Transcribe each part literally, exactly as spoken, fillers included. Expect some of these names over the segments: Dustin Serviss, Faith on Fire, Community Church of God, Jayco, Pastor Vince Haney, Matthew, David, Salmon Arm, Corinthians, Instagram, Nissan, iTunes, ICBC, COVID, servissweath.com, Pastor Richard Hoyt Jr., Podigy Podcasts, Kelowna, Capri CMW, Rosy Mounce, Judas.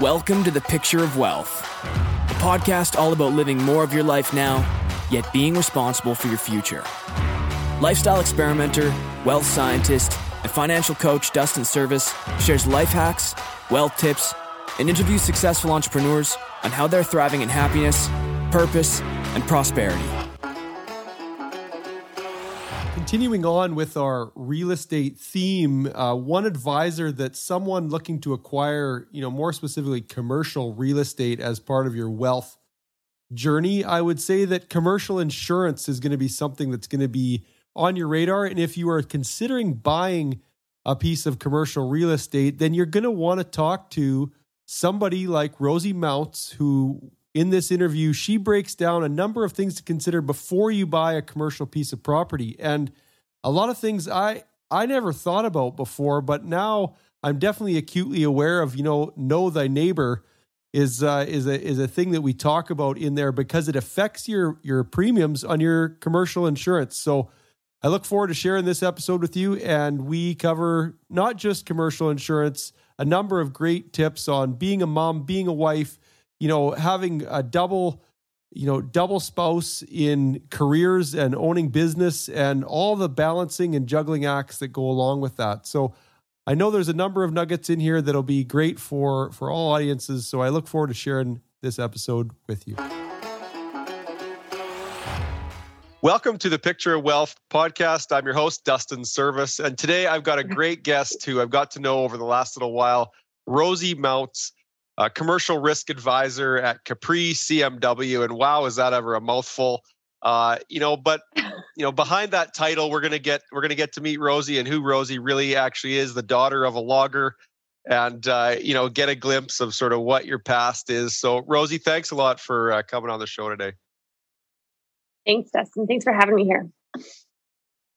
Welcome to The Picture of Wealth, a podcast all about living more of your life now, yet being responsible for your future. Lifestyle experimenter, wealth scientist, and financial coach Dustin Serviss shares life hacks, wealth tips, and interviews successful entrepreneurs on how they're thriving in happiness, purpose, and prosperity. Continuing on with our real estate theme, uh, one advisor that someone looking to acquire, you know, more specifically commercial real estate as part of your wealth journey, I would say that commercial insurance is going to be something that's going to be on your radar. And if you are considering buying a piece of commercial real estate, then you're going to want to talk to somebody like Rosy Mounce, who in this interview, she breaks down a number of things to consider before you buy a commercial piece of property. And a lot of things I I never thought about before, but now I'm definitely acutely aware of, you know, know thy neighbor is uh, is a is a thing that we talk about in there because it affects your your premiums on your commercial insurance. So I look forward to sharing this episode with you, and we cover not just commercial insurance, a number of great tips on being a mom, being a wife, you know, having a double, you know, double spouse in careers and owning business and all the balancing and juggling acts that go along with that. So I know there's a number of nuggets in here that'll be great for, for all audiences. So I look forward to sharing this episode with you. Welcome to the Picture of Wealth podcast. I'm your host, Dustin Serviss. And today I've got a great guest who I've got to know over the last little while, Rosy Mounce, a commercial risk advisor at Capri C M W. And wow, is that ever a mouthful? Uh, you know, but you know, behind that title, we're gonna get we're gonna get to meet Rosy and who Rosy really actually is, the daughter of a logger, and uh, you know, get a glimpse of sort of what your past is. So, Rosy, thanks a lot for uh, coming on the show today. Thanks, Dustin. Thanks for having me here.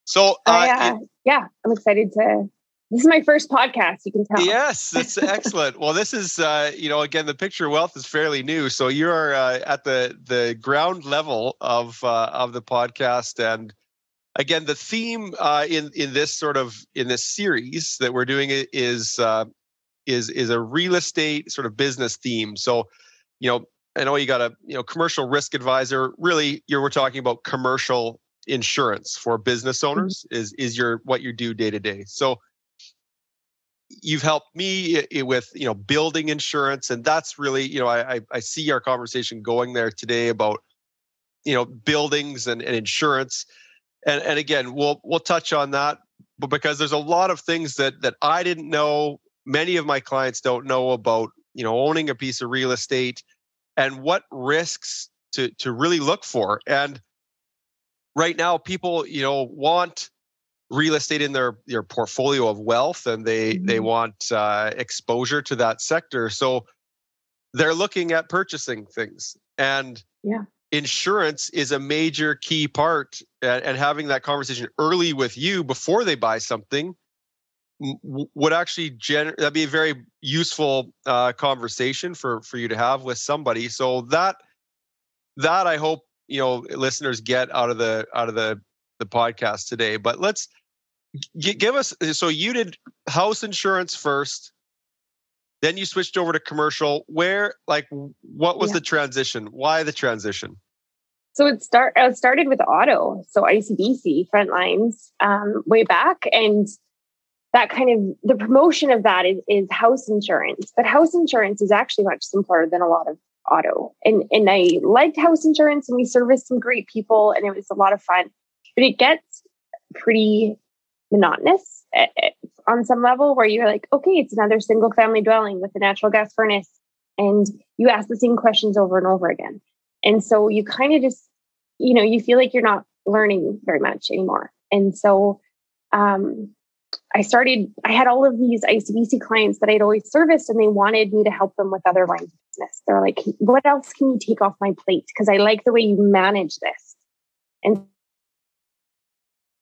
So, uh, I, uh, yeah, I'm excited to. This is my first podcast, you can tell. Yes, that's excellent. Well, this is, uh, you know, again, the Picture of Wealth is fairly new. So you are uh, at the the ground level of uh, of the podcast. And again, the theme uh, in in this sort of, in this series that we're doing is, uh, is, is a real estate sort of business theme. So, you know, I know you got a, you know, commercial risk advisor. Really, you're, we're talking about commercial insurance for business owners mm-hmm. is is your what you do day to day. So you've helped me with, you know, building insurance. And that's really, you know, I I see our conversation going there today about, you know, buildings and, and insurance. And and again, we'll we'll touch on that, but because there's a lot of things that that I didn't know, many of my clients don't know about, you know, owning a piece of real estate and what risks to to really look for. And right now, people, you know, want real estate in their, their portfolio of wealth, and they mm-hmm. they want uh, exposure to that sector. So they're looking at purchasing things, and yeah. insurance is a major key part. And, and having that conversation early with you before they buy something w- would actually gener- that'd be a very useful uh, conversation for for you to have with somebody. So that that I hope, you know, listeners get out of the out of the the podcast today. But let's. Give us, so you did house insurance first, then you switched over to commercial. Where, like, what was yeah. the transition? Why the transition? So it start. I started with auto, so I C B C front lines um, way back, and that kind of the promotion of that is, is house insurance. But house insurance is actually much simpler than a lot of auto, and and I liked house insurance, and we serviced some great people, and it was a lot of fun. But it gets pretty monotonous on some level where you're like, okay, it's another single family dwelling with a natural gas furnace. And you ask the same questions over and over again. And so you kind of just, you know, you feel like you're not learning very much anymore. And so um, I started, I had all of these I C B C clients that I'd always serviced, and they wanted me to help them with other lines of business. They're like, what else can you take off my plate? Because I like the way you manage this. And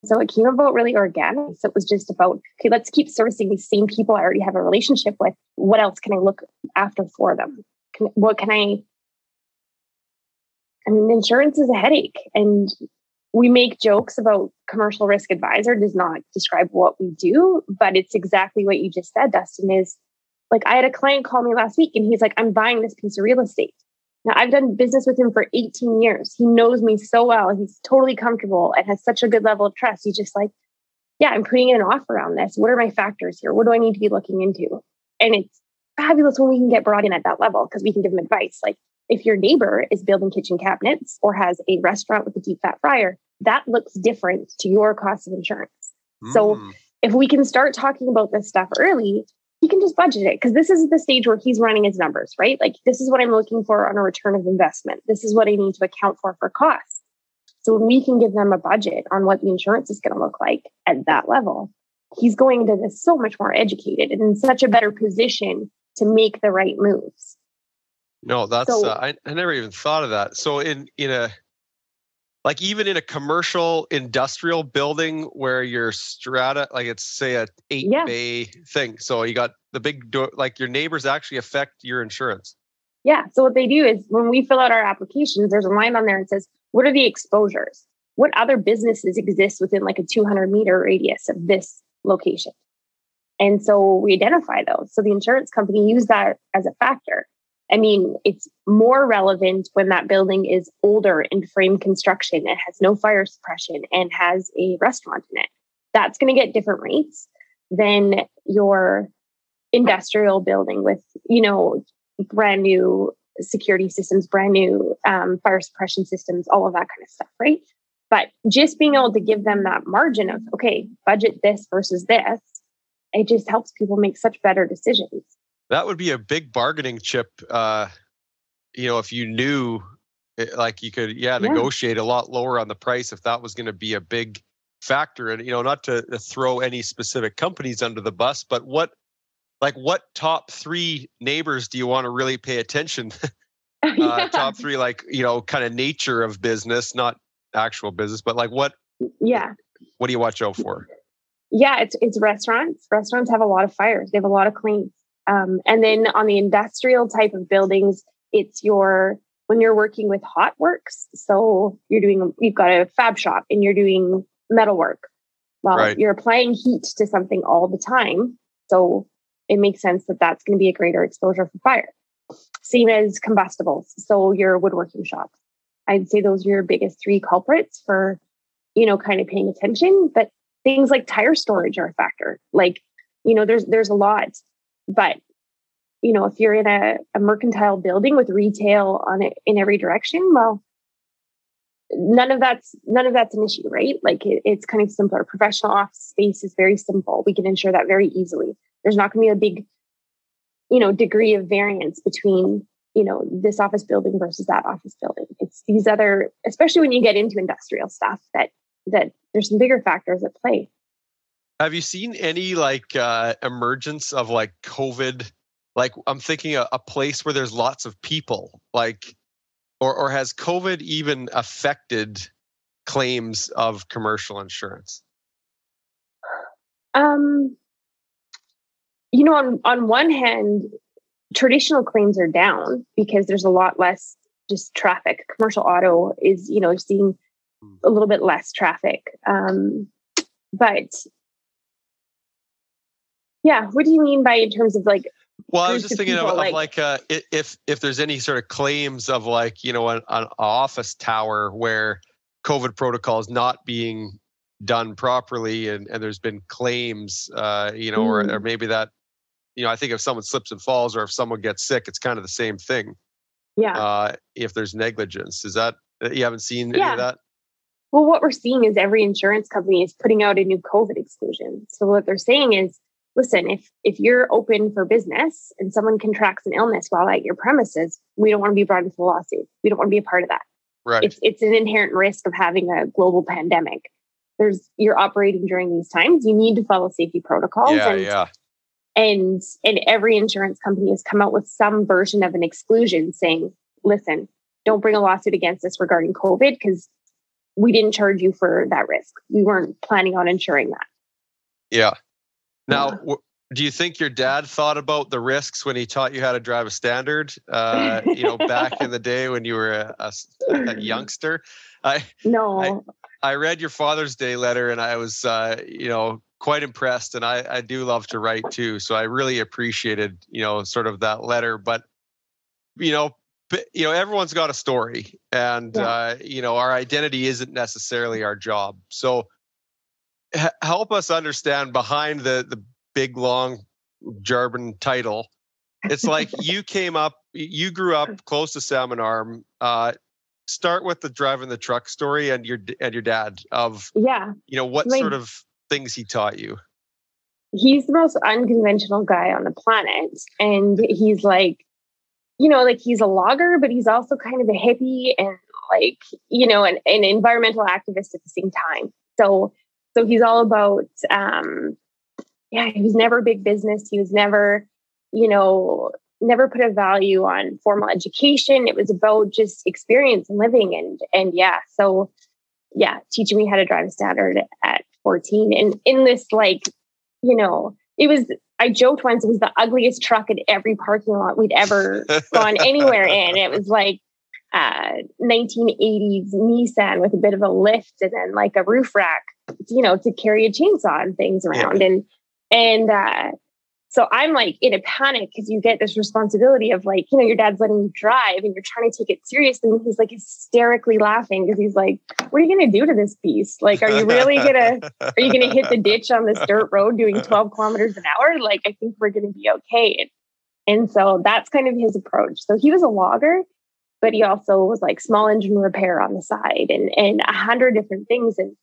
so it came about really organic. So it was just about, okay, let's keep servicing these same people I already have a relationship with. What else can I look after for them? Can, what can I, I mean, insurance is a headache. And we make jokes about commercial risk advisor does not describe what we do, but it's exactly what you just said, Dustin, is Like I had a client call me last week and he's like, I'm buying this piece of real estate. Now I've done business with him for eighteen years. He knows me so well. He's totally comfortable and has such a good level of trust. He's just like, yeah, I'm putting in an offer on this. What are my factors here? What do I need to be looking into? And it's fabulous when we can get brought in at that level because we can give them advice. Like if your neighbor is building kitchen cabinets or has a restaurant with a deep fat fryer, that looks different to your cost of insurance. Mm. So if we can start talking about this stuff early, he can just budget it because this is the stage where he's running his numbers, right? Like this is what I'm looking for on a return of investment. This is what I need to account for for costs. So when we can give them a budget on what the insurance is going to look like at that level, he's going into this so much more educated and in such a better position to make the right moves. No, that's so, uh, I, I never even thought of that. So in in a like even in a commercial industrial building where your strata, like it's say a eight yeah. bay thing. So you got the big door, like your neighbors actually affect your insurance. Yeah. So what they do is when we fill out our applications, there's a line on there that says, what are the exposures? What other businesses exist within like a two hundred meter radius of this location? And so we identify those. So the insurance company used that as a factor. I mean, it's more relevant when that building is older in frame construction and has no fire suppression and has a restaurant in it. That's going to get different rates than your industrial building with, you know, brand new security systems, brand new um, fire suppression systems, all of that kind of stuff, right? But just being able to give them that margin of, okay, budget this versus this, it just helps people make such better decisions. That would be a big bargaining chip, uh, you know, if you knew, like you could, yeah, negotiate yeah. a lot lower on the price if that was going to be a big factor. And, you know, not to throw any specific companies under the bus, but what, like what top three neighbors do you want to really pay attention? uh, yeah. Top three, like, you know, kind of nature of business, not actual business, but like what, yeah. what do you watch out for? Yeah, it's it's restaurants. Restaurants have a lot of fires. They have a lot of claims. Um, and then on the industrial type of buildings, it's your, when you're working with hot works, so you're doing, you've got a fab shop and you're doing metal work. Well, right. You're applying heat to something all the time. So it makes sense that that's going to be a greater exposure for fire. Same as combustibles. So your woodworking shops. I'd say those are your biggest three culprits for, you know, kind of paying attention, but things like tire storage are a factor. Like, you know, there's, there's a lot. But, you know, if you're in a, a mercantile building with retail on it in every direction, well, none of that's, none of that's an issue, right? Like it, it's kind of simpler. Professional office space is very simple. We can insure that very easily. There's not going to be a big, you know, degree of variance between, you know, this office building versus that office building. It's these other, especially when you get into industrial stuff that, that there's some bigger factors at play. Have you seen any like uh, emergence of like COVID? Like I'm thinking a, a place where there's lots of people like, or or has COVID even affected claims of commercial insurance? Um, you know, on, on one hand, traditional claims are down because there's a lot less just traffic. Commercial auto is, you know, seeing a little bit less traffic. Um, but Yeah. What do you mean by in terms of like? Well, I was just thinking people, of, like, of like uh, if if there's any sort of claims of like, you know, an, an office tower where COVID protocol is not being done properly and, and there's been claims, uh, you know, mm. or, or maybe that, you know, I think if someone slips and falls or if someone gets sick, it's kind of the same thing. Yeah. Uh, if there's negligence, is that, you haven't seen yeah. any of that? Well, what we're seeing is every insurance company is putting out a new COVID exclusion. So what they're saying is, listen, if if you're open for business and someone contracts an illness while at your premises, we don't want to be brought into the lawsuit. We don't want to be a part of that. Right. It's it's an inherent risk of having a global pandemic. There's you're operating during these times. You need to follow safety protocols. Yeah, and, yeah. And and every insurance company has come out with some version of an exclusion saying, listen, don't bring a lawsuit against us regarding COVID because we didn't charge you for that risk. We weren't planning on insuring that. Yeah. Now, do you think your dad thought about the risks when he taught you how to drive a standard, uh, you know, back in the day when you were a, a, a youngster? I, no. I, I read your Father's Day letter and I was, uh, you know, quite impressed. And I, I do love to write too. So I really appreciated, you know, sort of that letter, but, you know, you know, everyone's got a story and, yeah. uh, you know, our identity isn't necessarily our job. So h- help us understand behind the, the big, long jargon title. It's like you came up, you grew up close to Salmon Arm. Uh, start with the driving the truck story and your and your dad of, yeah. you know, what like, sort of things he taught you. He's the most unconventional guy on the planet. And he's like, you know, like he's a logger, but he's also kind of a hippie and like, you know, an, an environmental activist at the same time. So, so he's all about, um, yeah, he was never big business. He was never, you know, never put a value on formal education. It was about just experience and living. And, and yeah, so yeah, teaching me how to drive a standard at fourteen. And in this, like, you know, it was, I joked once, it was the ugliest truck at every parking lot we'd ever gone anywhere in. It was like uh, nineteen eighties Nissan with a bit of a lift and then like a roof rack, you know, to carry a chainsaw and things around. Yeah. And, and uh, so I'm like in a panic because you get this responsibility of like, you know, your dad's letting you drive and you're trying to take it seriously. And he's like hysterically laughing because he's like, what are you going to do to this piece? Like, are you really going to, are you going to hit the ditch on this dirt road doing twelve kilometers an hour? Like, I think we're going to be okay. And, and so that's kind of his approach. So he was a logger, but he also was like small engine repair on the side and, and a hundred different things. And,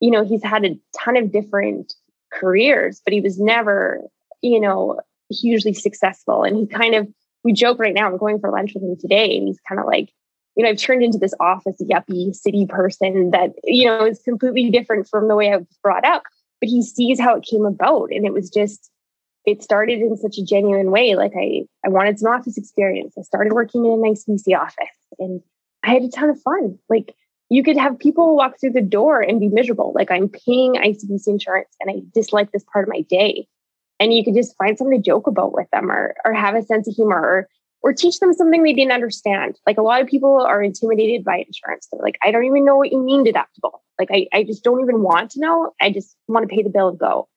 you know, he's had a ton of different careers, but he was never, you know, hugely successful. And he kind of, we joke right now, I'm going for lunch with him today. And he's kind of like, you know, I've turned into this office yuppie city person that, you know, is completely different from the way I was brought up, but he sees how it came about. And it was just, it started in such a genuine way. Like I, I wanted some office experience. I started working in an I C B C office and I had a ton of fun. Like you could have people walk through the door and be miserable. Like I'm paying I C B C insurance and I dislike this part of my day. And you could just find something to joke about with them or, or have a sense of humor or, or teach them something they didn't understand. Like a lot of people are intimidated by insurance. They're like, I don't even know what you mean deductible. Like, I, I just don't even want to know. I just want to pay the bill and go.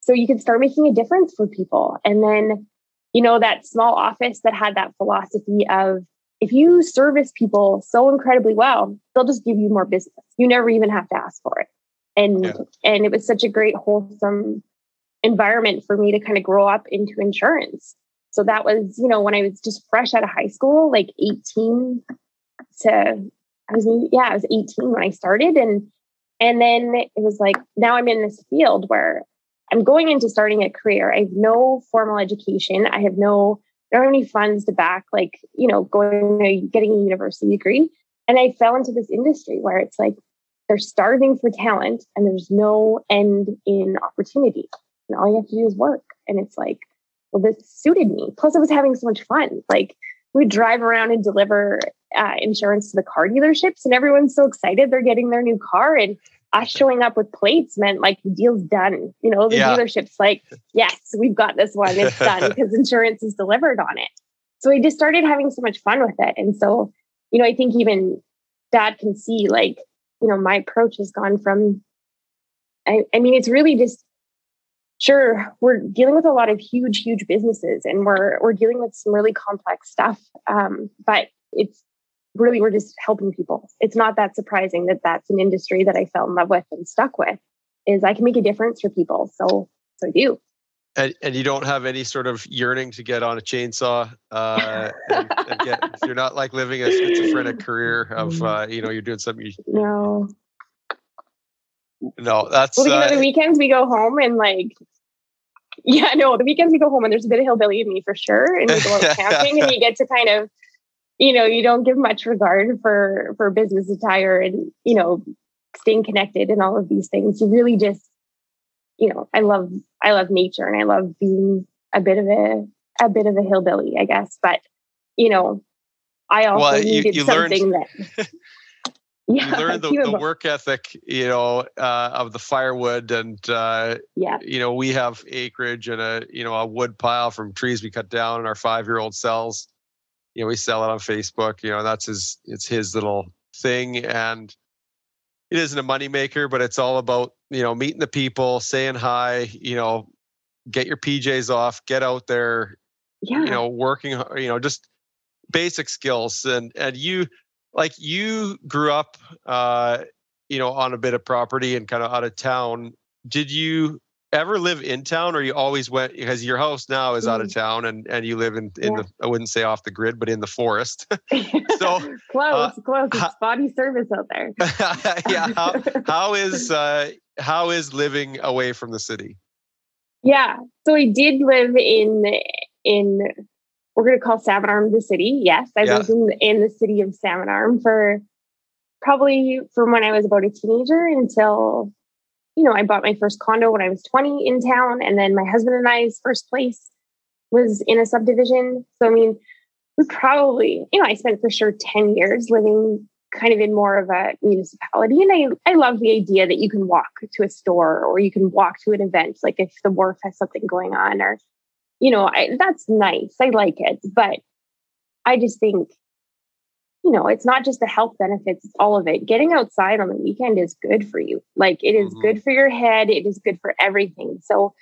So you can start making a difference for people. And then, you know, that small office that had that philosophy of, if you service people so incredibly well, they'll just give you more business. You never even have to ask for it. And, yeah. and it was such a great, wholesome environment for me to kind of grow up into insurance. So that was, you know, when I was just fresh out of high school, like eighteen to, I was, maybe, yeah, I was eighteen when I started. And, and then it was like, now I'm in this field where I'm going into starting a career. I have no formal education. I have no, I don't have any funds to back, like, you know, going, to, getting a university degree. And I fell into this industry where it's like, they're starving for talent and there's no end in opportunity. And all you have to do is work. And it's like, well, this suited me. Plus I was having so much fun. Like we'd drive around and deliver uh, insurance to the car dealerships and everyone's so excited. They're getting their new car and us showing up with plates meant like the deal's done. You know, the yeah. dealership's like, yes, we've got this one. It's done because insurance is delivered on it. So I just started having so much fun with it. And so, you know, I think even Dad can see like, you know, my approach has gone from, I, I mean, it's really just, sure, we're dealing with a lot of huge, huge businesses and we're we're dealing with some really complex stuff. Um, but it's really, we're just helping people. It's not that surprising that that's an industry that I fell in love with and stuck with, is I can make a difference for people. So, so I do. And, and you don't have any sort of yearning to get on a chainsaw. Uh, and, and get, you're not like living a schizophrenic career of, uh, you know, you're doing something. You, no. No, that's well, you know, uh, the weekends we go home and like, yeah, no, the weekends we go home and there's a bit of hillbilly in me for sure. And we go out camping and you get to kind of, you know, you don't give much regard for, for business attire and, you know, staying connected and all of these things. You really just, you know, I love, I love nature and I love being a bit of a, a bit of a hillbilly, I guess. But, you know, I also well, you, needed you something learned- that... Yeah, you learn the, the work ethic, you know, uh, of the firewood and, uh, yeah. you know, we have acreage and a, you know, a wood pile from trees we cut down in our five-year-old sells. You know, we sell it on Facebook, you know, that's his, it's his little thing. And, it isn't a moneymaker, but it's all about, you know, meeting the people, saying hi, you know, get your P Js off, get out there, yeah. you know, working, you know, just basic skills. And, and you, like you grew up, uh, you know, on a bit of property and kind of out of town. Did you ever live in town, or you always went, because your house now is mm. out of town and, and you live in, in yeah. the, I wouldn't say off the grid, but in the forest. So close, uh, close. It's spotty service out there. yeah. How, how is, uh, how is living away from the city? Yeah. So we did live in, in, we're going to call Salmon Arm the city. Yes. I yeah. lived in, in the city of Salmon Arm for probably from when I was about a teenager until, you know, I bought my first condo when I was twenty in town. And then my husband and I's first place was in a subdivision. So, I mean, we probably, you know, I spent for sure ten years living kind of in more of a municipality. And I, I love the idea that you can walk to a store or you can walk to an event, like if the wharf has something going on or, you know, I, that's nice. I like it. But I just think, you know, it's not just the health benefits, it's all of it. Getting outside on the weekend is good for you. Like it is mm-hmm. good for your head. It is good for everything. So,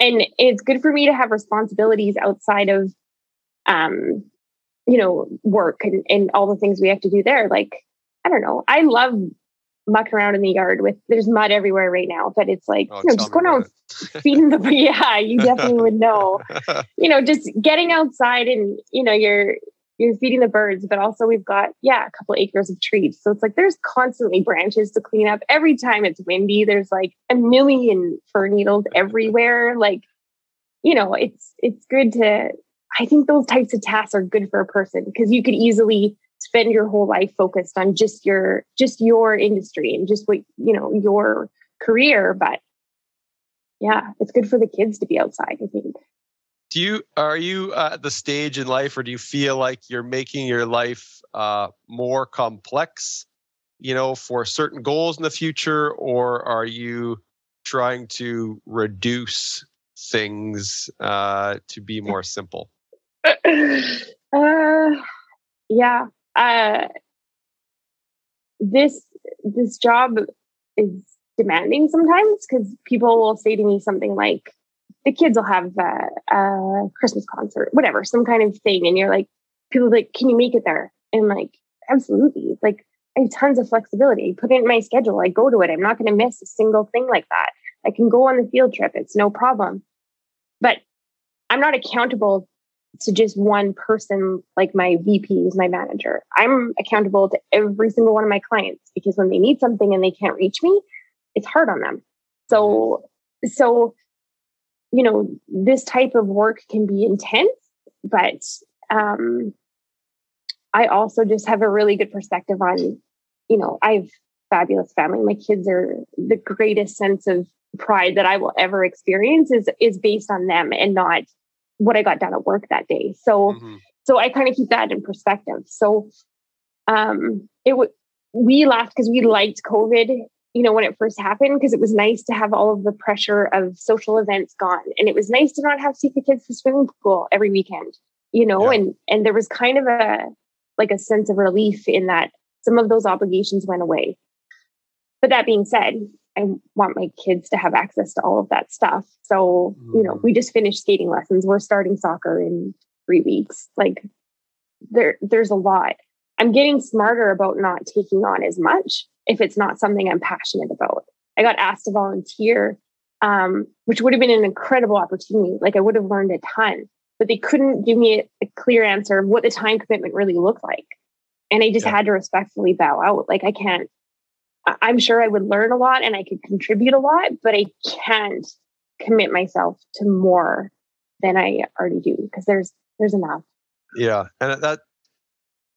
and it's good for me to have responsibilities outside of, um, you know, work and, and all the things we have to do there. Like, I don't know. I love mucking around in the yard with, there's mud everywhere right now, but it's like, oh, you know, just going out feeding the, yeah, you definitely would know, you know, just getting outside and, you know, you're, You're feeding the birds, but also we've got, yeah, a couple acres of trees. So it's like, there's constantly branches to clean up. Every time it's windy, there's like a million fir needles everywhere. Like, you know, it's, it's good to, I think those types of tasks are good for a person because you could easily spend your whole life focused on just your, just your industry and just what, you know, your career. But yeah, it's good for the kids to be outside, I think. Do you, are you uh, at the stage in life, or do you feel like you're making your life uh, more complex, you know, for certain goals in the future, or are you trying to reduce things uh, to be more simple? Uh, yeah. Uh, this, this job is demanding sometimes because people will say to me something like, the kids will have a, a Christmas concert, whatever, some kind of thing. And you're like, people are like, can you make it there? And I'm like, absolutely. Like, I have tons of flexibility. I put it in my schedule. I go to it. I'm not going to miss a single thing like that. I can go on the field trip. It's no problem. But I'm not accountable to just one person, like my V P is my manager. I'm accountable to every single one of my clients because when they need something and they can't reach me, it's hard on them. So, so, you know, this type of work can be intense, but um, I also just have a really good perspective on, you know, I have fabulous family. My kids are the greatest sense of pride that I will ever experience is, is based on them and not what I got done at work that day. So, mm-hmm. so I kind of keep that in perspective. So um, it w- we laughed because we liked COVID, you know, when it first happened, because it was nice to have all of the pressure of social events gone. And it was nice to not have to take the kids to swimming pool every weekend, you know, yeah. and, and there was kind of a, like a sense of relief in that some of those obligations went away. But that being said, I want my kids to have access to all of that stuff. So, mm-hmm. you know, we just finished skating lessons. We're starting soccer in three weeks. Like there, there's a lot. I'm getting smarter about not taking on as much if it's not something I'm passionate about. I got asked to volunteer, um, which would have been an incredible opportunity. Like I would have learned a ton, but they couldn't give me a, a clear answer of what the time commitment really looked like. And I just yeah. had to respectfully bow out. Like I can't, I- I'm sure I would learn a lot and I could contribute a lot, but I can't commit myself to more than I already do because there's, there's enough. Yeah. And that,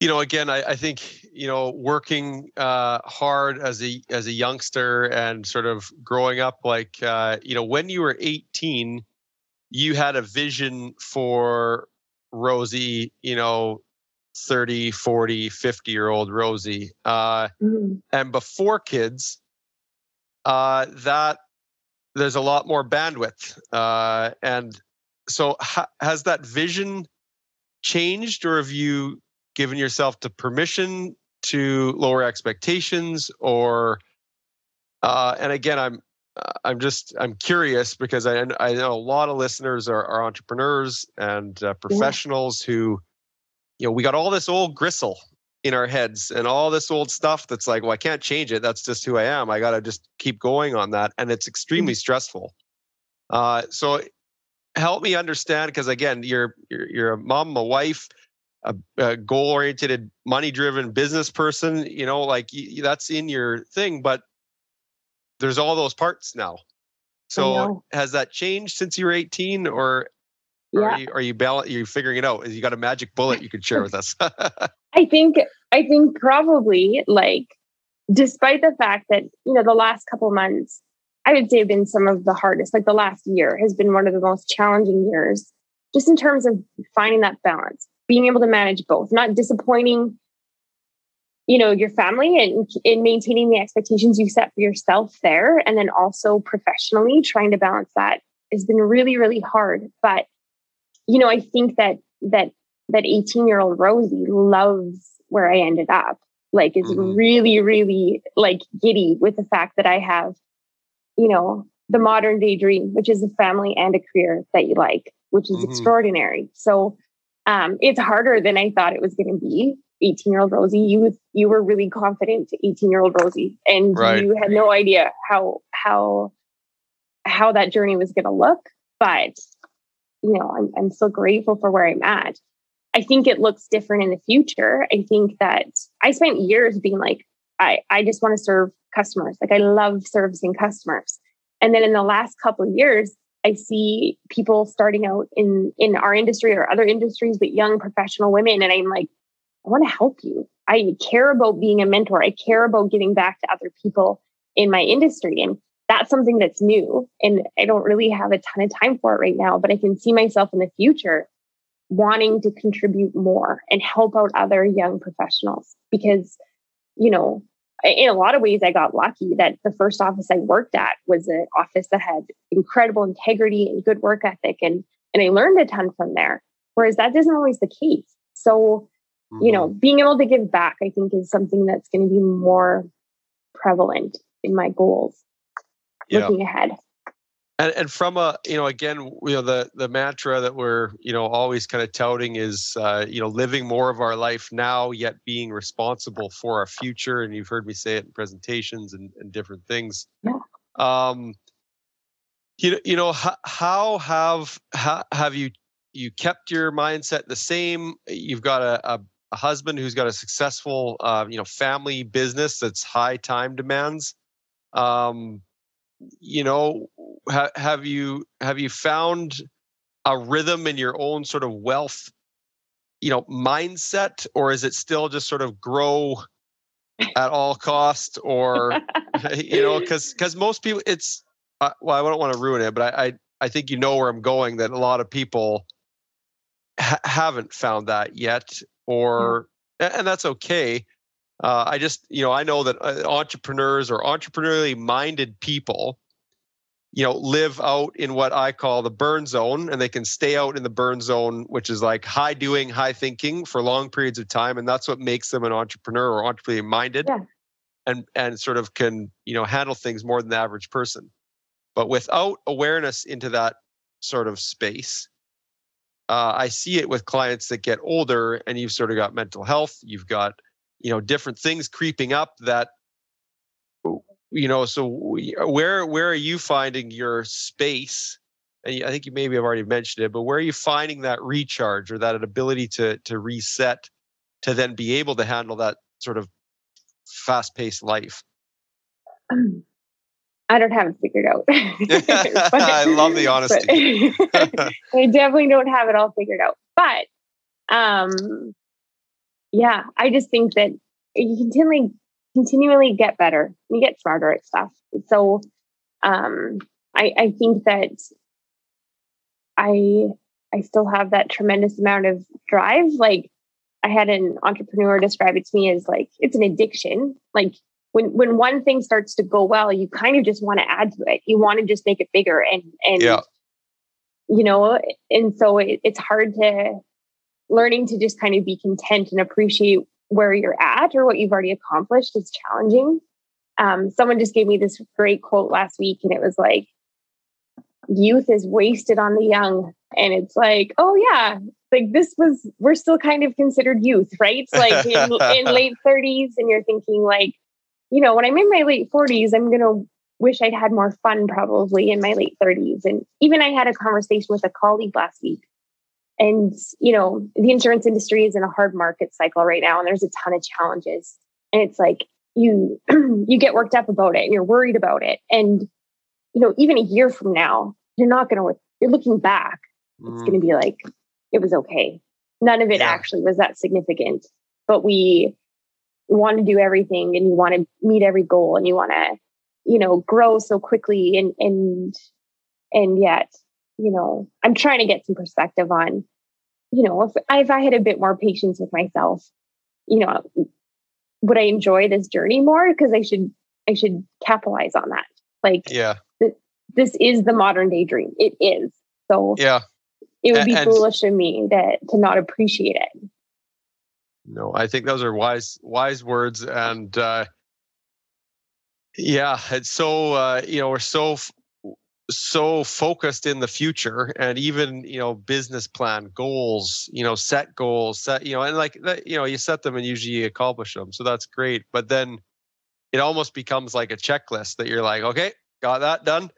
you know, again, I, I think, you know, working uh, hard as a as a youngster and sort of growing up, like, uh, you know, when you were eighteen, you had a vision for Rosie, you know, thirty, forty, fifty year old Rosie. Uh, mm-hmm. And before kids, uh, that there's a lot more bandwidth. Uh, and so ha- has that vision changed, or have you given yourself the permission to lower expectations, or Uh, and again, I'm I'm just I'm curious because I I know a lot of listeners are, are entrepreneurs and uh, professionals yeah. who, you know, we got all this old gristle in our heads and all this old stuff that's like, well, I can't change it. That's just who I am. I got to just keep going on that, and it's extremely mm-hmm. stressful. Uh, so help me understand, because again, you're, you're you're a mom, a wife, a, a goal-oriented, money-driven business person. You know, like you, that's in your thing, but there's all those parts now. So has that changed since you were eighteen, or yeah. are you are you bal- you're figuring it out? Is you got a magic bullet you could share with us? I think I think probably, like, despite the fact that, you know, the last couple months, I would say, have been some of the hardest. Like, the last year has been one of the most challenging years, just in terms of finding that balance, being able to manage both, not disappointing, you know, your family and, and maintaining the expectations you set for yourself there. And then also professionally trying to balance that has been really, really hard. But, you know, I think that that that eighteen-year-old Rosie loves where I ended up. Like, is mm-hmm. really, really, like, giddy with the fact that I have, you know, the modern day dream, which is a family and a career that you like, which is mm-hmm. extraordinary. So um, it's harder than I thought it was going to be. eighteen-year-old Rosie, you you were really confident, eighteen-year-old Rosie, and right. you had no idea how how how that journey was going to look. But, you know, I'm I'm so grateful for where I'm at. I think it looks different in the future. I think that I spent years being like, I, I just want to serve customers. Like, I love servicing customers. And then in the last couple of years, I see people starting out in, in our industry or other industries, but young professional women. And I'm like, I want to help you. I care about being a mentor. I care about giving back to other people in my industry. And that's something that's new. And I don't really have a ton of time for it right now, but I can see myself in the future wanting to contribute more and help out other young professionals, because, you know, in a lot of ways, I got lucky that the first office I worked at was an office that had incredible integrity and good work ethic. And, and I learned a ton from there, whereas that isn't always the case. So, mm-hmm. you know, being able to give back, I think, is something that's going to be more prevalent in my goals yeah. looking ahead. And, and from a, you know, again, you know, the, the mantra that we're, you know, always kind of touting is, uh, you know, living more of our life now, yet being responsible for our future. And you've heard me say it in presentations and, and different things. Yeah. Um, you, you know, how, how have, how have you, you kept your mindset the same? You've got a, a, a husband who's got a successful, uh, you know, family business that's high time demands. Um, you know, ha- have you have you found a rhythm in your own sort of wealth, you know, mindset, or is it still just sort of grow at all cost? Or, you know, because because most people, it's uh, well, I don't want to ruin it, but I, I I think you know where I'm going. That a lot of people ha- haven't found that yet, or mm-hmm. and that's okay. Uh, I just, you know, I know that uh, entrepreneurs or entrepreneurially minded people, you know, live out in what I call the burn zone, and they can stay out in the burn zone, which is like high doing, high thinking for long periods of time. And that's what makes them an entrepreneur or entrepreneurially minded yeah. and, and sort of can, you know, handle things more than the average person. But without awareness into that sort of space, uh, I see it with clients that get older, and you've sort of got mental health, you've got, you know, different things creeping up that, you know, so we, where where are you finding your space? And I think you maybe have already mentioned it, but where are you finding that recharge or that ability to to reset to then be able to handle that sort of fast-paced life? Um, I don't have it figured out. but, I love the honesty. but, I definitely don't have it all figured out. But, um, yeah, I just think that you continually, continually get better. You get smarter at stuff. So um, I, I think that I I still have that tremendous amount of drive. Like, I had an entrepreneur describe it to me as, like, it's an addiction. Like, when when one thing starts to go well, you kind of just want to add to it. You want to just make it bigger. And, and yeah. you know, and so it, it's hard to... learning to just kind of be content and appreciate where you're at or what you've already accomplished is challenging. Um, someone just gave me this great quote last week, and it was like, youth is wasted on the young. And it's like, oh yeah, like this was, we're still kind of considered youth, right? Like in, in late thirties, and you're thinking like, you know, when I'm in my late forties, I'm going to wish I'd had more fun probably in my late thirties. And even I had a conversation with a colleague last week, and, you know, the insurance industry is in a hard market cycle right now, and there's a ton of challenges. And it's like, you, you get worked up about it, and you're worried about it. And, you know, even a year from now, you're not going to, you're looking back, mm. it's going to be like, it was okay. None of it yeah. actually was that significant, but we want to do everything, and you want to meet every goal, and you want to, you know, grow so quickly. And, and, and yet, you know, I'm trying to get some perspective on, you know, if I, if I had a bit more patience with myself, you know, would I enjoy this journey more? Because I should, I should capitalize on that. Like, yeah, th- this is the modern day dream. It is. So yeah, it would be and, foolish of me that to not appreciate it. No, I think those are wise, wise words. And, uh, yeah, it's so, uh, you know, we're so, f- so focused in the future, and even, you know, business plan goals, you know, set goals, set, you know, and like, you know, you set them and usually you accomplish them. So that's great. But then it almost becomes like a checklist that you're like, okay, got that done.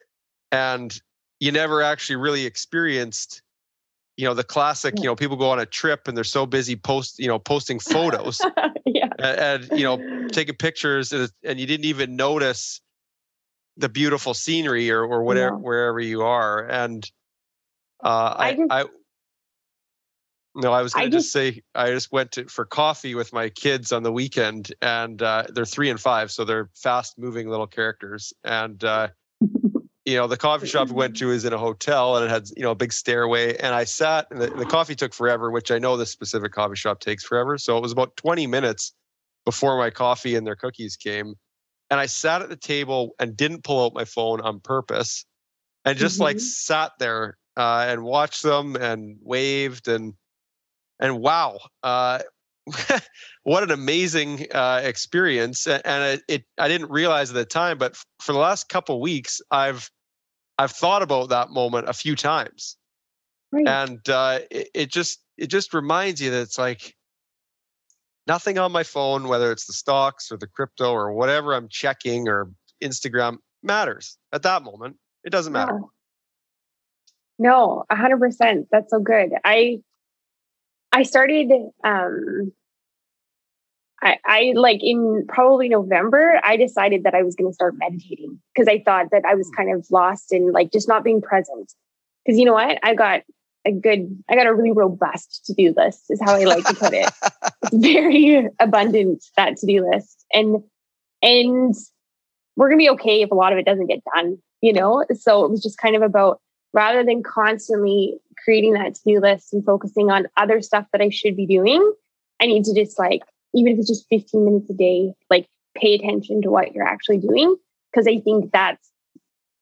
And you never actually really experienced, you know, the classic, you know, people go on a trip and they're so busy post, you know, posting photos yeah. and, and, you know, taking pictures, and, and you didn't even notice the beautiful scenery or, or whatever, no. wherever you are. And, uh, I, I, just, I no, I was going to just, just say, I just went to, for coffee with my kids on the weekend, and, uh, they're three and five. So they're fast moving little characters. And, uh, you know, the coffee shop we went to is in a hotel, and it had, you know, a big stairway. And I sat, and the, the coffee took forever, which I know this specific coffee shop takes forever. So it was about twenty minutes before my coffee and their cookies came. And I sat at the table and didn't pull out my phone on purpose, and just mm-hmm. like sat there uh, and watched them and waved and, and wow, uh, what an amazing uh, experience. And it, it, I didn't realize at the time, but for the last couple of weeks, I've, I've thought about that moment a few times. Right. And uh, it, it just, it just reminds you that it's like, nothing on my phone, whether it's the stocks or the crypto or whatever I'm checking or Instagram, matters at that moment. It doesn't matter. No, a hundred percent. That's so good. I, I started, um, I, I like in probably November, I decided that I was going to start meditating, because I thought that I was kind of lost in like just not being present. Because you know what? I got a good, I got a really robust to-do list, is how I like to put it. It's very abundant, that to-do list. And, and we're going to be okay if a lot of it doesn't get done, you know? So it was just kind of about, rather than constantly creating that to-do list and focusing on other stuff that I should be doing, I need to just like, even if it's just fifteen minutes a day, like pay attention to what you're actually doing. Because I think that's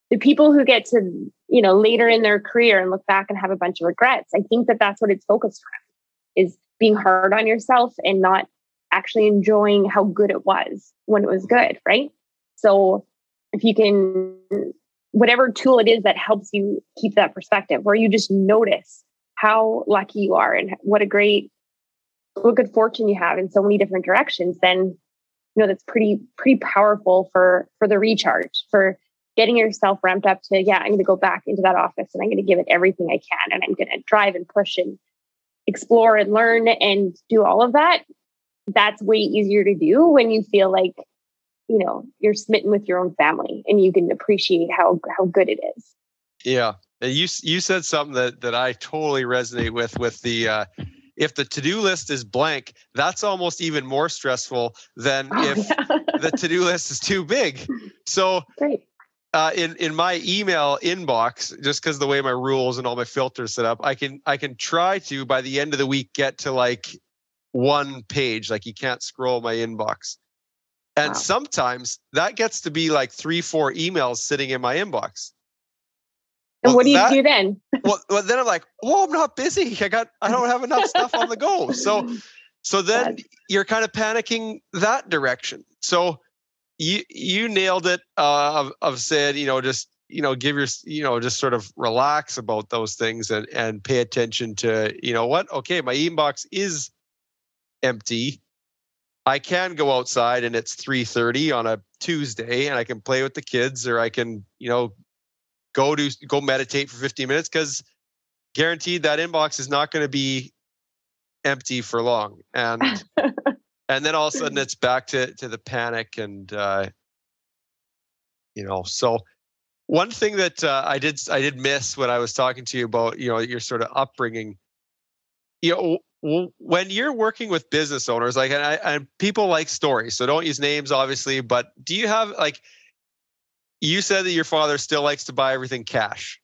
the people who get to, you know, later in their career and look back and have a bunch of regrets. I think that that's what it's focused around, is being hard on yourself and not actually enjoying how good it was when it was good. Right. So if you can, whatever tool it is that helps you keep that perspective, where you just notice how lucky you are and what a great, what good fortune you have in so many different directions, then, you know, that's pretty, pretty powerful for, for the recharge, for getting yourself ramped up to, yeah, I'm going to go back into that office and I'm going to give it everything I can. And I'm going to drive and push and explore and learn and do all of that. That's way easier to do when you feel like, you know, you're smitten with your own family and you can appreciate how, how good it is. Yeah. And you, you said something that, that I totally resonate with, with the, uh, if the to-do list is blank, that's almost even more stressful than oh, if yeah. the to-do list is too big. So Great. Uh, in, in my email inbox, just because of the way my rules and all my filters set up, I can I can try to, by the end of the week, get to like one page. Like you can't scroll my inbox. And wow. sometimes that gets to be like three, four emails sitting in my inbox. And well, what do you that, do then? well, well, then I'm like, well, I'm not busy. I got I don't have enough stuff on the go. So, so then God. You're kind of panicking that direction. So you you nailed it. Uh, of of said, you know, just you know, give your, you know, just sort of relax about those things and and pay attention to, you know what? Okay, my inbox is empty. I can go outside and it's three thirty on a Tuesday and I can play with the kids, or I can, you know, go to go meditate for fifteen minutes, because guaranteed that inbox is not going to be empty for long. And and then all of a sudden it's back to to the panic. And uh, you know, so one thing that uh, I did I did miss when I was talking to you about, you know, your sort of upbringing, you know, when you're working with business owners, like, and, I, and people like stories, so don't use names, obviously, but do you have, like, you said that your father still likes to buy everything cash.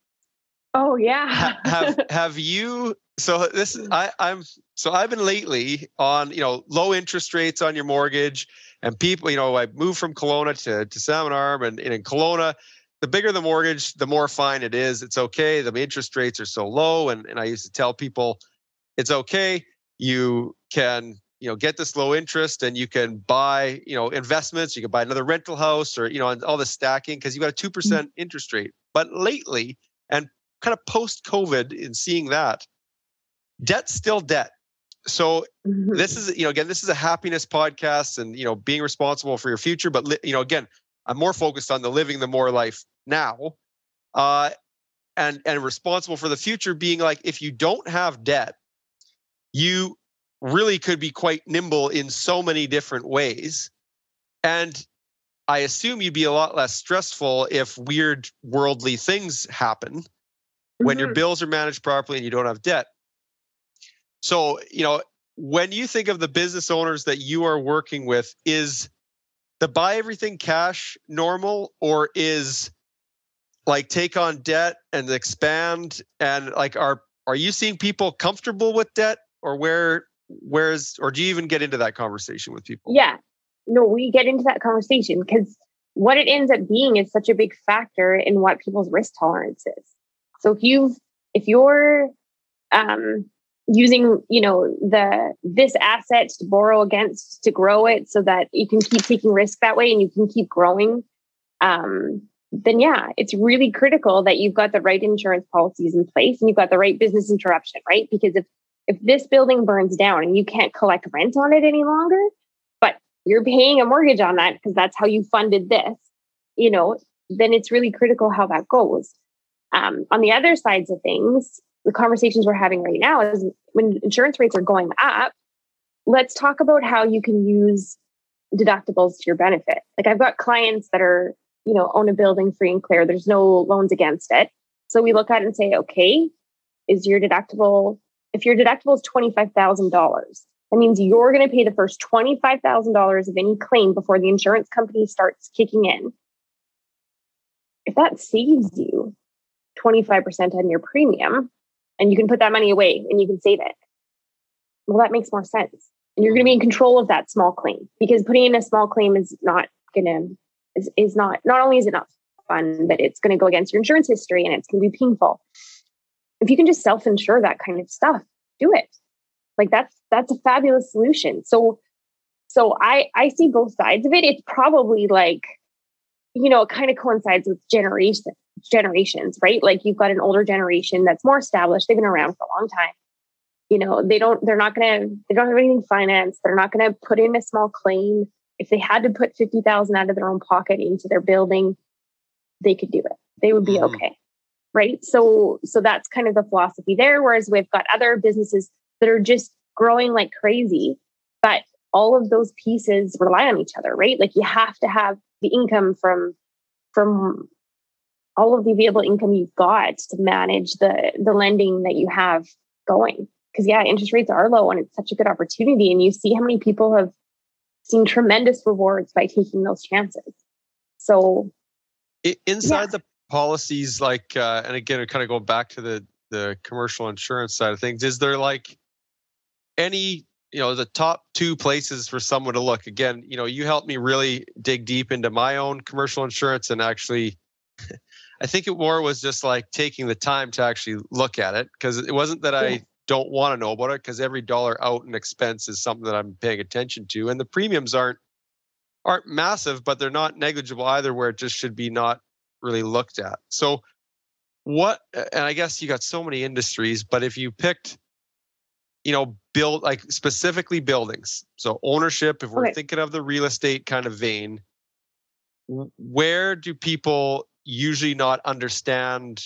Oh yeah. have, have have you? So this I I'm so I've been lately on, you know, low interest rates on your mortgage, and people, you know, I moved from Kelowna to to Salmon Arm, and, and in Kelowna, the bigger the mortgage, the more fine it is. It's okay. The interest rates are so low, and and I used to tell people, it's okay. You can, you know, get this low interest and you can buy, you know, investments, you can buy another rental house, or, you know, and all the stacking, because you've got a two percent interest rate. But lately, and kind of post-COVID, in seeing that, debt's still debt. So this is, you know, again, this is a happiness podcast and, you know, being responsible for your future. But, you know, again, I'm more focused on the living the more life now, uh, and, and responsible for the future, being like, if you don't have debt, you really could be quite nimble in so many different ways. And I assume you'd be a lot less stressful if weird worldly things happen mm-hmm. when your bills are managed properly and you don't have debt. So, you know, when you think of the business owners that you are working with, is the buy everything cash normal, or is like take on debt and expand? And like, are are you seeing people comfortable with debt? Or where, where's, or do you even get into that conversation with people? Yeah, no, we get into that conversation, because what it ends up being is such a big factor in what people's risk tolerance is. So if you've, if you're um, using, you know, the, this asset to borrow against, to grow it so that you can keep taking risk that way and you can keep growing, um, then yeah, it's really critical that you've got the right insurance policies in place and you've got the right business interruption, right? Because if, If this building burns down and you can't collect rent on it any longer, but you're paying a mortgage on that because that's how you funded this, you know, then it's really critical how that goes. Um, on the other sides of things, the conversations we're having right now is when insurance rates are going up, let's talk about how you can use deductibles to your benefit. Like, I've got clients that are, you know, own a building free and clear. There's no loans against it. So we look at it and say, okay, is your deductible... If your deductible is twenty-five thousand dollars, that means you're going to pay the first twenty-five thousand dollars of any claim before the insurance company starts kicking in. If that saves you twenty-five percent on your premium, and you can put that money away and you can save it, well, that makes more sense. And you're going to be in control of that small claim, because putting in a small claim is not going to, is, is not, not only is it not fun, but it's going to go against your insurance history and it's going to be painful. If you can just self-insure that kind of stuff, do it. Like, that's, that's a fabulous solution. So, so I, I see both sides of it. It's probably like, you know, it kind of coincides with generation generations, right? Like, you've got an older generation that's more established. They've been around for a long time. You know, they don't, they're not going to, they don't have anything financed. They're not going to put in a small claim. If they had to put fifty thousand out of their own pocket into their building, they could do it. They would be mm-hmm. okay. Right. So, so that's kind of the philosophy there. Whereas we've got other businesses that are just growing like crazy, but all of those pieces rely on each other, right? Like, you have to have the income from, from all of the available income you've got to manage the, the lending that you have going. Cause yeah, interest rates are low and it's such a good opportunity. And you see how many people have seen tremendous rewards by taking those chances. So inside yeah. the policies, like, uh, and again, kind of go back to the the commercial insurance side of things. Is there like any, you know, the top two places for someone to look? Again, you know, you helped me really dig deep into my own commercial insurance, and actually, I think it more was just like taking the time to actually look at it, because it wasn't that yeah. I don't want to know about it, because every dollar out in expense is something that I'm paying attention to, and the premiums aren't aren't massive, but they're not negligible either, where it just should be not really looked at. So what, and I guess you got so many industries, but if you picked, you know, build, like specifically buildings, so ownership, if we're okay. thinking of the real estate kind of vein, where do people usually not understand,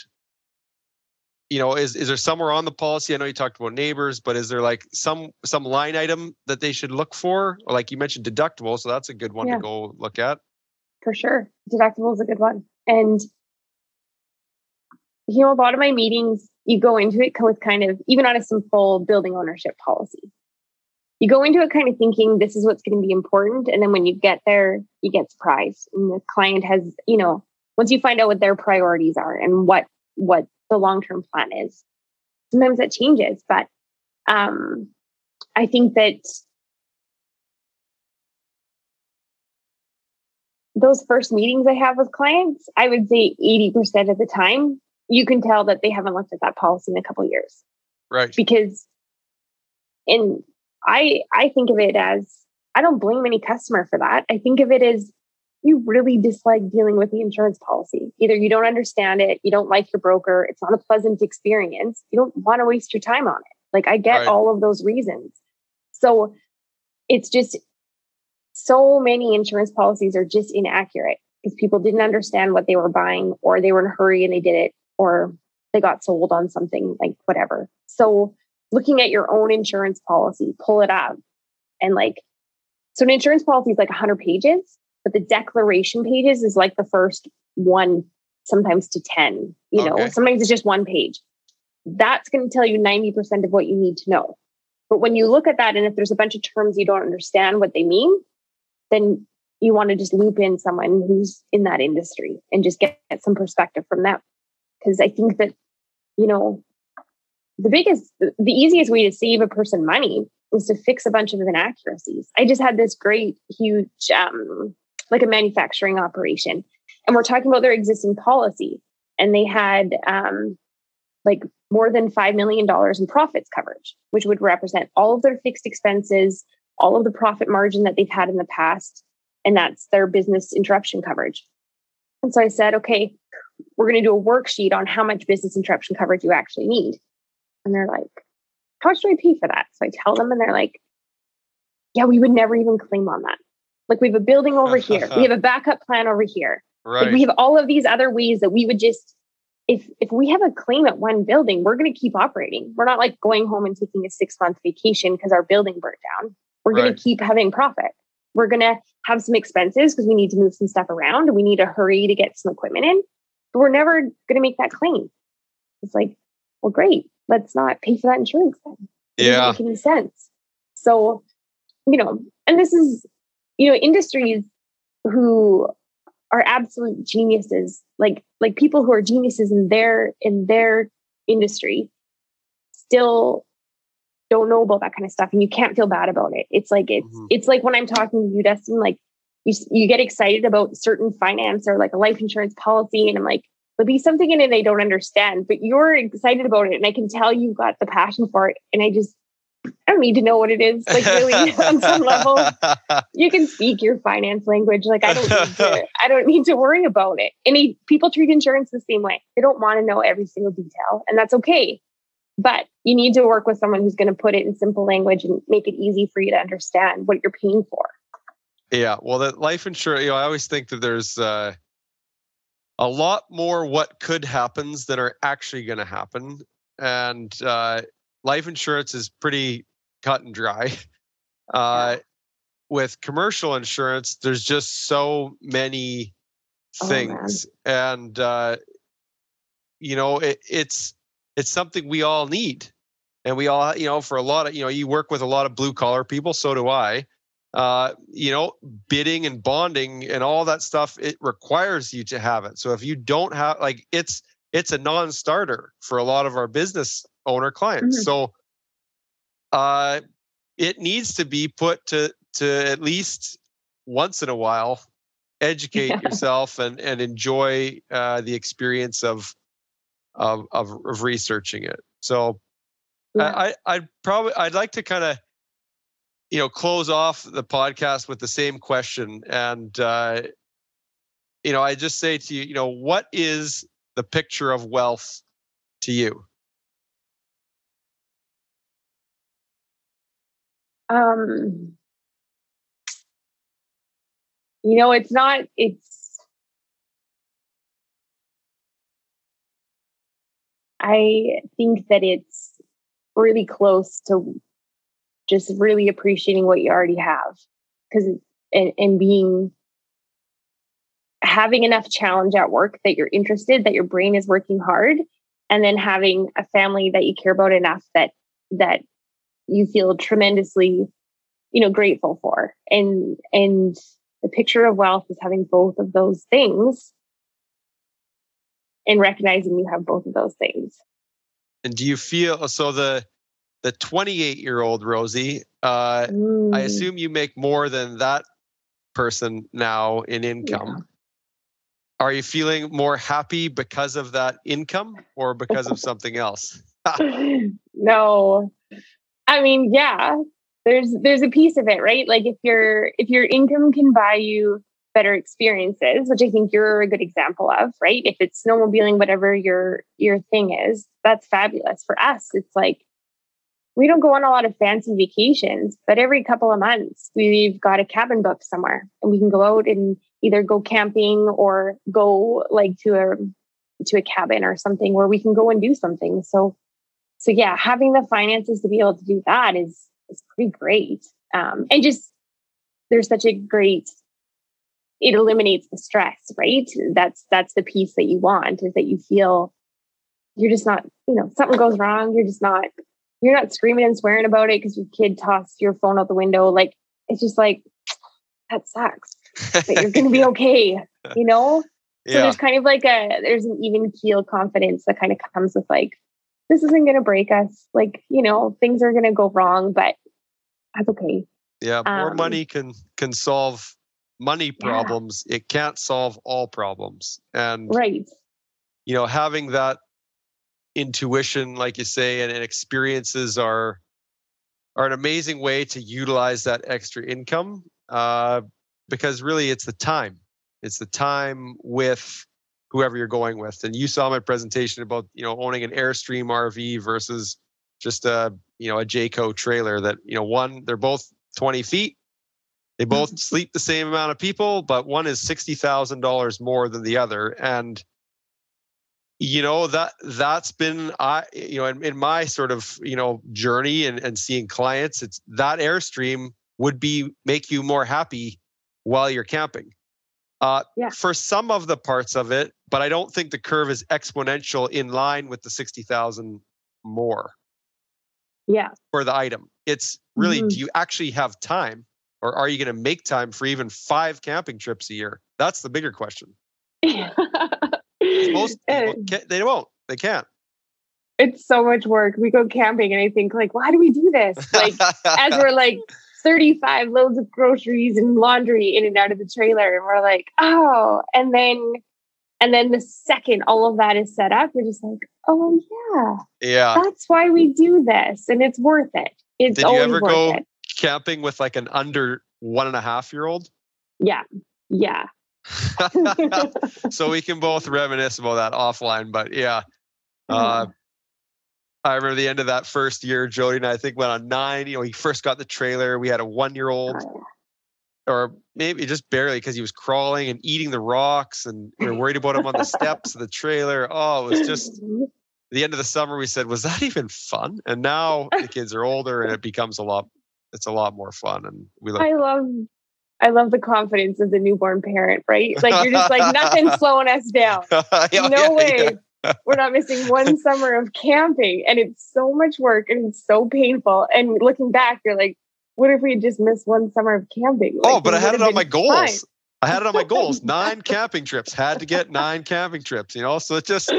you know, is, is there somewhere on the policy? I know you talked about neighbors, but is there like some, some line item that they should look for? Or like you mentioned deductible. So that's a good one yeah. to go look at. For sure. Deductible is a good one. And, you know, a lot of my meetings, you go into it with kind of, even on a simple building ownership policy, you go into it kind of thinking this is what's going to be important. And then when you get there, you get surprised. And the client has, you know, once you find out what their priorities are and what, what the long-term plan is, sometimes that changes. But um, I think that those first meetings I have with clients, I would say eighty percent of the time, you can tell that they haven't looked at that policy in a couple of years. Right. Because, and I, I think of it as, I don't blame any customer for that. I think of it as you really dislike dealing with the insurance policy. Either you don't understand it, you don't like your broker, it's not a pleasant experience, you don't want to waste your time on it. Like I get right. all of those reasons. So it's just, so many insurance policies are just inaccurate because people didn't understand what they were buying, or they were in a hurry and they did it, or they got sold on something, like whatever. So looking at your own insurance policy, pull it up. And like, so an insurance policy is like one hundred pages, but the declaration pages is like the first one, sometimes to ten, you okay. know, sometimes it's just one page. That's going to tell you ninety percent of what you need to know. But when you look at that, and if there's a bunch of terms you don't understand what they mean, then you want to just loop in someone who's in that industry and just get, get some perspective from them. Because I think that, you know, the biggest, the easiest way to save a person money is to fix a bunch of inaccuracies. I just had this great, huge, um, like a manufacturing operation, and we're talking about their existing policy, and they had um, like more than five million dollars in profits coverage, which would represent all of their fixed expenses, all of the profit margin that they've had in the past, and that's their business interruption coverage. And so I said, okay, we're going to do a worksheet on how much business interruption coverage you actually need. And they're like, how much do I pay for that? So I tell them, and they're like, yeah, we would never even claim on that. Like, we have a building over here. We have a backup plan over here. Right. Like, we have all of these other ways that we would just, if if we have a claim at one building, we're going to keep operating. We're not like going home and taking a six month vacation because our building burnt down. We're right. going to keep having profit. We're going to have some expenses because we need to move some stuff around. We need to hurry to get some equipment in. But we're never going to make that claim. It's like, well, great. Let's not pay for that insurance then. It yeah. doesn't make any sense. So, you know, and this is, you know, industries who are absolute geniuses, like like people who are geniuses in their in their industry still don't know about that kind of stuff, and you can't feel bad about it. It's like it's mm-hmm. it's like when I'm talking to you, Dustin, like you you get excited about certain finance or like a life insurance policy, and I'm like, there'll be something in it I don't understand, but you're excited about it, and I can tell you've got the passion for it, and I just I don't need to know what it is. Like, really, on some level, you can speak your finance language. Like, I don't need to, I don't need to worry about it. And people treat insurance the same way. They don't want to know every single detail, and that's okay. But you need to work with someone who's going to put it in simple language and make it easy for you to understand what you're paying for. Yeah. Well, that life insurance, you know, I always think that there's uh, a lot more what could happens than are actually going to happen. And, uh, life insurance is pretty cut and dry. Uh, yeah. With commercial insurance, there's just so many things, oh, and uh, you know, it, it's it's something we all need, and we all, you know, for a lot of, you know, you work with a lot of blue collar people, so do I. Uh, you know, bidding and bonding and all that stuff, it requires you to have it. So if you don't have, like, it's it's a non-starter for a lot of our business owner clients. Mm-hmm. So uh, it needs to be put to, to at least once in a while, educate yeah. yourself and, and enjoy uh, the experience of, of, of, of researching it. So yeah. I, I'd probably, I'd like to kind of you know, close off the podcast with the same question. And, uh, you know, I just say to you, you know, what is the picture of wealth to you? Um, you know, it's not, it's, I think that it's really close to just really appreciating what you already have, because and, and being, having enough challenge at work that you're interested, that your brain is working hard, and then having a family that you care about enough that, that you feel tremendously, you know, grateful for. And, and the picture of wealth is having both of those things and recognizing you have both of those things. And do you feel, so the, the twenty-eight year old Rosie, uh, mm. I assume you make more than that person now in income. Yeah. Are you feeling more happy because of that income or because of something else? No. I mean, yeah, there's, there's a piece of it, right? Like if your, if your income can buy you better experiences, which I think you're a good example of, right? If it's snowmobiling, whatever your, your thing is, that's fabulous. For us, it's like, we don't go on a lot of fancy vacations, but every couple of months we've got a cabin booked somewhere and we can go out and either go camping or go like to a, to a cabin or something where we can go and do something. So So yeah, having the finances to be able to do that is, is pretty great. Um, and just, there's such a great, it eliminates the stress, right? That's, that's the piece that you want, is that you feel you're just not, you know, something goes wrong. You're just not, you're not screaming and swearing about it because your kid tossed your phone out the window. Like, it's just like, that sucks, but you're going to be okay, you know? So yeah. There's kind of like a, there's an even keel confidence that kind of comes with like, this isn't going to break us. Like, you know, things are going to go wrong, but that's okay. Yeah. More um, money can, can solve money problems. Yeah. It can't solve all problems. And, right. you know, having that intuition, like you say, and, and experiences are, are an amazing way to utilize that extra income. Uh, because really it's the time, it's the time with whoever you're going with. And you saw my presentation about, you know, owning an Airstream R V versus just a, you know, a Jayco trailer that, you know, one, they're both twenty feet. They both sleep the same amount of people, but one is sixty thousand dollars more than the other. And, you know, that, that's been, I, you know, in, in my sort of, you know, journey and, and seeing clients, it's that Airstream would be, make you more happy while you're camping. Uh, yeah. For some of the parts of it, but I don't think the curve is exponential in line with the sixty thousand more. Yeah. For the item. It's really, mm-hmm. do you actually have time, or are you going to make time for even five camping trips a year? That's the bigger question. Most people can't, they won't, they can't. It's so much work. We go camping and I think like, why do we do this? Like as we're like, thirty-five loads of groceries and laundry in and out of the trailer. And we're like, oh, and then, and then the second all of that is set up, we're just like, oh yeah, yeah, that's why we do this. And it's worth it. It's Did you ever worth go it. Camping with like an under one and a half year old? Yeah. Yeah. So we can both reminisce about that offline, but yeah. Uh, mm. I remember the end of that first year, Jody and I, I think went on nine, you know, he first got the trailer. We had a one-year-old or maybe just barely, because he was crawling and eating the rocks and we were worried about him on the steps of the trailer. Oh, it was just the end of the summer. We said, was that even fun? And now the kids are older and it becomes a lot, it's a lot more fun. And we love, I love, I love the confidence of the newborn parent, right? Like you're just like, nothing's slowing us down. No yeah, way. Yeah. We're not missing one summer of camping, and it's so much work and it's so painful. And looking back, you're like, what if we had just missed one summer of camping? Like, oh, but I had it on my goals. Fine. I had it on my goals. Nine camping trips, had to get nine camping trips, you know? So it just,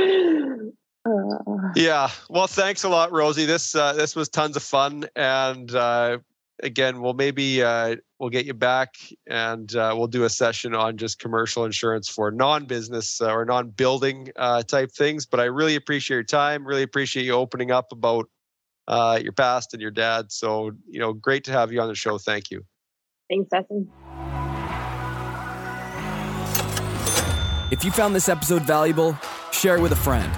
yeah. Well, thanks a lot, Rosie. This, uh, this was tons of fun. And, uh, again, we'll maybe, uh, we'll get you back and uh, we'll do a session on just commercial insurance for non-business uh, or non-building uh, type things. But I really appreciate your time. Really appreciate you opening up about uh, your past and your dad. So, you know, great to have you on the show. Thank you. Thanks, Dustin. If you found this episode valuable, share it with a friend.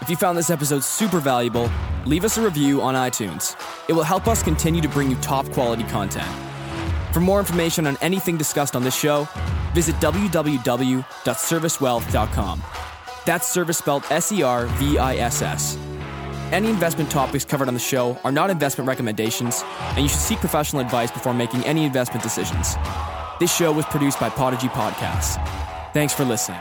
If you found this episode super valuable, leave us a review on iTunes. It will help us continue to bring you top quality content. For more information on anything discussed on this show, visit w w w dot serviss wealth dot com. That's service spelled S E R V I S S. Any investment topics covered on the show are not investment recommendations, and you should seek professional advice before making any investment decisions. This show was produced by Podigy Podcasts. Thanks for listening.